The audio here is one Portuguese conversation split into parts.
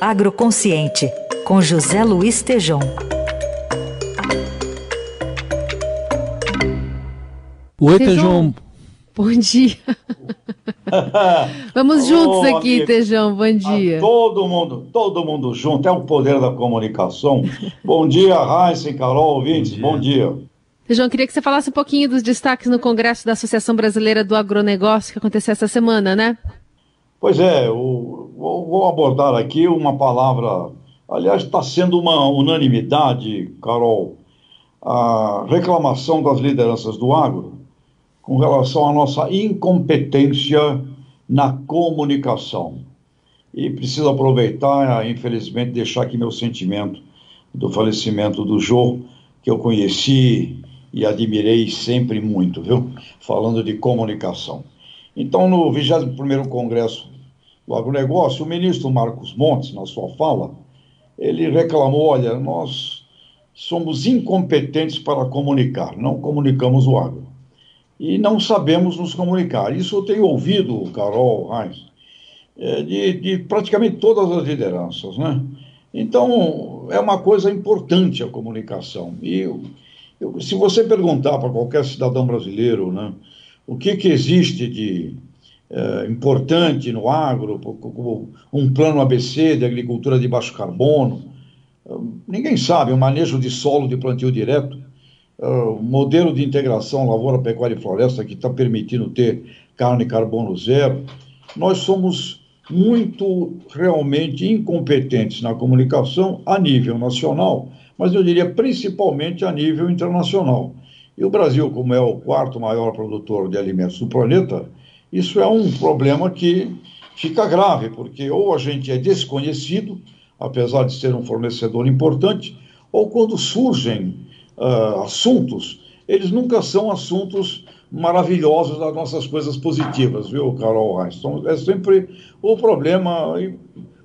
Agroconsciente, com José Luiz Tejão. Oi, Tejão. Bom dia. Vamos juntos aqui, Tejão. Bom dia. Todo mundo junto. É o poder da comunicação. Bom dia, Raíssa, Carol, ouvintes. Bom dia. Bom dia. Tejão, queria que você falasse um pouquinho dos destaques no Congresso da Associação Brasileira do Agronegócio que aconteceu essa semana, né? Pois é, eu vou abordar aqui uma palavra, aliás, está sendo uma unanimidade, Carol, a reclamação das lideranças do agro com relação à nossa incompetência na comunicação. E preciso aproveitar, infelizmente, deixar aqui meu sentimento do falecimento do Jô, que eu conheci e admirei sempre muito, viu? Falando de comunicação. Então, no 21º Congresso do Agronegócio, o ministro Marcos Montes, na sua fala, ele reclamou, olha, nós somos incompetentes para comunicar, não comunicamos o agro. E não sabemos nos comunicar. Isso eu tenho ouvido, Carol Reis, de praticamente todas as lideranças, né? Então, é uma coisa importante a comunicação. E se você perguntar para qualquer cidadão brasileiro, né? O que existe de importante no agro, um plano ABC de agricultura de baixo carbono, ninguém sabe, o manejo de solo de plantio direto, modelo de integração lavoura, pecuária e floresta que está permitindo ter carne e carbono zero. Nós somos muito realmente incompetentes na comunicação a nível nacional, mas eu diria principalmente a nível internacional. E o Brasil, como é o 4º maior produtor de alimentos do planeta, isso é um problema que fica grave, porque ou a gente é desconhecido, apesar de ser um fornecedor importante, ou quando surgem assuntos, eles nunca são assuntos maravilhosos das nossas coisas positivas, viu, Carol Reis? Então, é sempre o problema,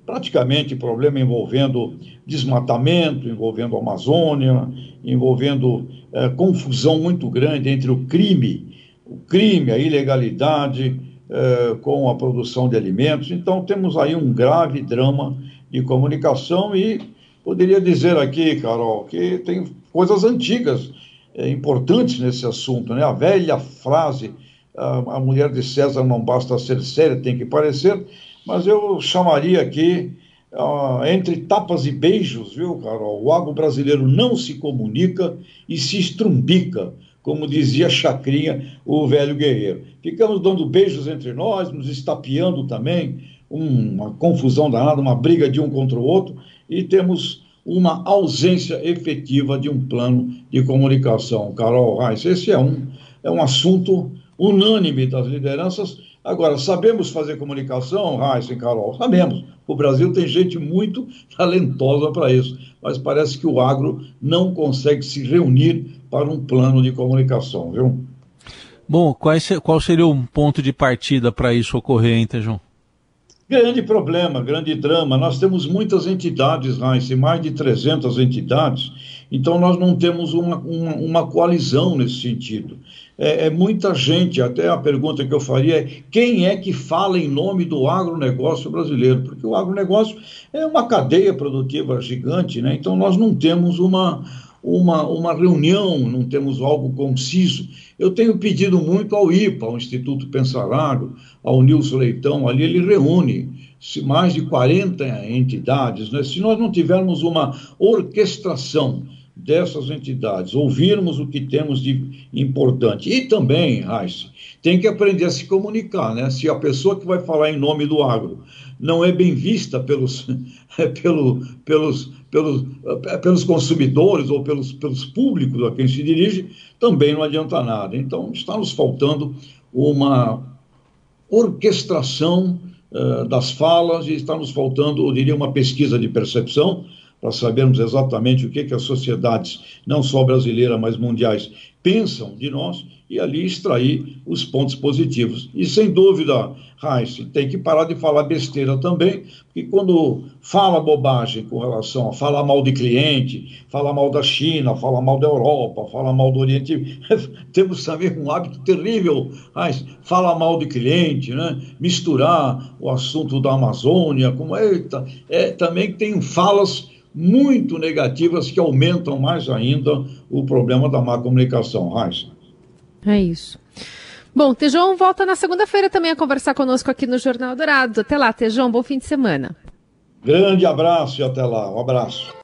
praticamente problema envolvendo desmatamento, envolvendo a Amazônia, envolvendo confusão muito grande entre o crime, a ilegalidade com a produção de alimentos. Então, temos aí um grave drama de comunicação e poderia dizer aqui, Carol, que tem coisas antigas importantes nesse assunto, né? A velha frase, a mulher de César não basta ser séria, tem que parecer, mas eu chamaria aqui, entre tapas e beijos, viu, Carol? O agro brasileiro não se comunica e se estrumbica, como dizia Chacrinha, o velho guerreiro. Ficamos dando beijos entre nós, nos estapeando também, uma confusão danada, uma briga de um contra o outro, e temos uma ausência efetiva de um plano de comunicação. Carol Reis, esse é um assunto unânime das lideranças. Agora, sabemos fazer comunicação, Raíssa e Carol? Sabemos. O Brasil tem gente muito talentosa para isso, mas parece que o agro não consegue se reunir para um plano de comunicação, viu? Bom, qual seria um ponto de partida para isso ocorrer, hein, Tejão? Grande problema, grande drama. Nós temos muitas entidades, Raíssa, mais de 300 entidades, então nós não temos uma coalizão nesse sentido. É muita gente, até a pergunta que eu faria é quem é que fala em nome do agronegócio brasileiro? Porque o agronegócio é uma cadeia produtiva gigante, né? Então nós não temos uma reunião, não temos algo conciso. Eu tenho pedido muito ao IPA, ao Instituto Pensar Agro, ao Nilson Leitão, ali ele reúne mais de 40 entidades, né? Se nós não tivermos uma orquestração dessas entidades, ouvirmos o que temos de importante. E também, Raíssa, tem que aprender a se comunicar, né? Se a pessoa que vai falar em nome do agro não é bem vista pelos consumidores ou pelos públicos a quem se dirige, também não adianta nada. Então, está nos faltando uma orquestração das falas e está nos faltando, eu diria, uma pesquisa de percepção, para sabermos exatamente o que as sociedades, não só brasileiras, mas mundiais, pensam de nós e ali extrair os pontos positivos. E, sem dúvida, Raíssa, tem que parar de falar besteira também, porque quando fala bobagem com relação a falar mal de cliente, falar mal da China, falar mal da Europa, falar mal do Oriente, temos também um hábito terrível, Raíssa, falar mal de cliente, né? Misturar o assunto da Amazônia, como também tem falas muito negativas que aumentam mais ainda o problema da má comunicação, Raíssa. É isso. Bom, Tejão volta na segunda-feira também a conversar conosco aqui no Jornal Dourado. Até lá, Tejão, bom fim de semana. Grande abraço e até lá. Um abraço.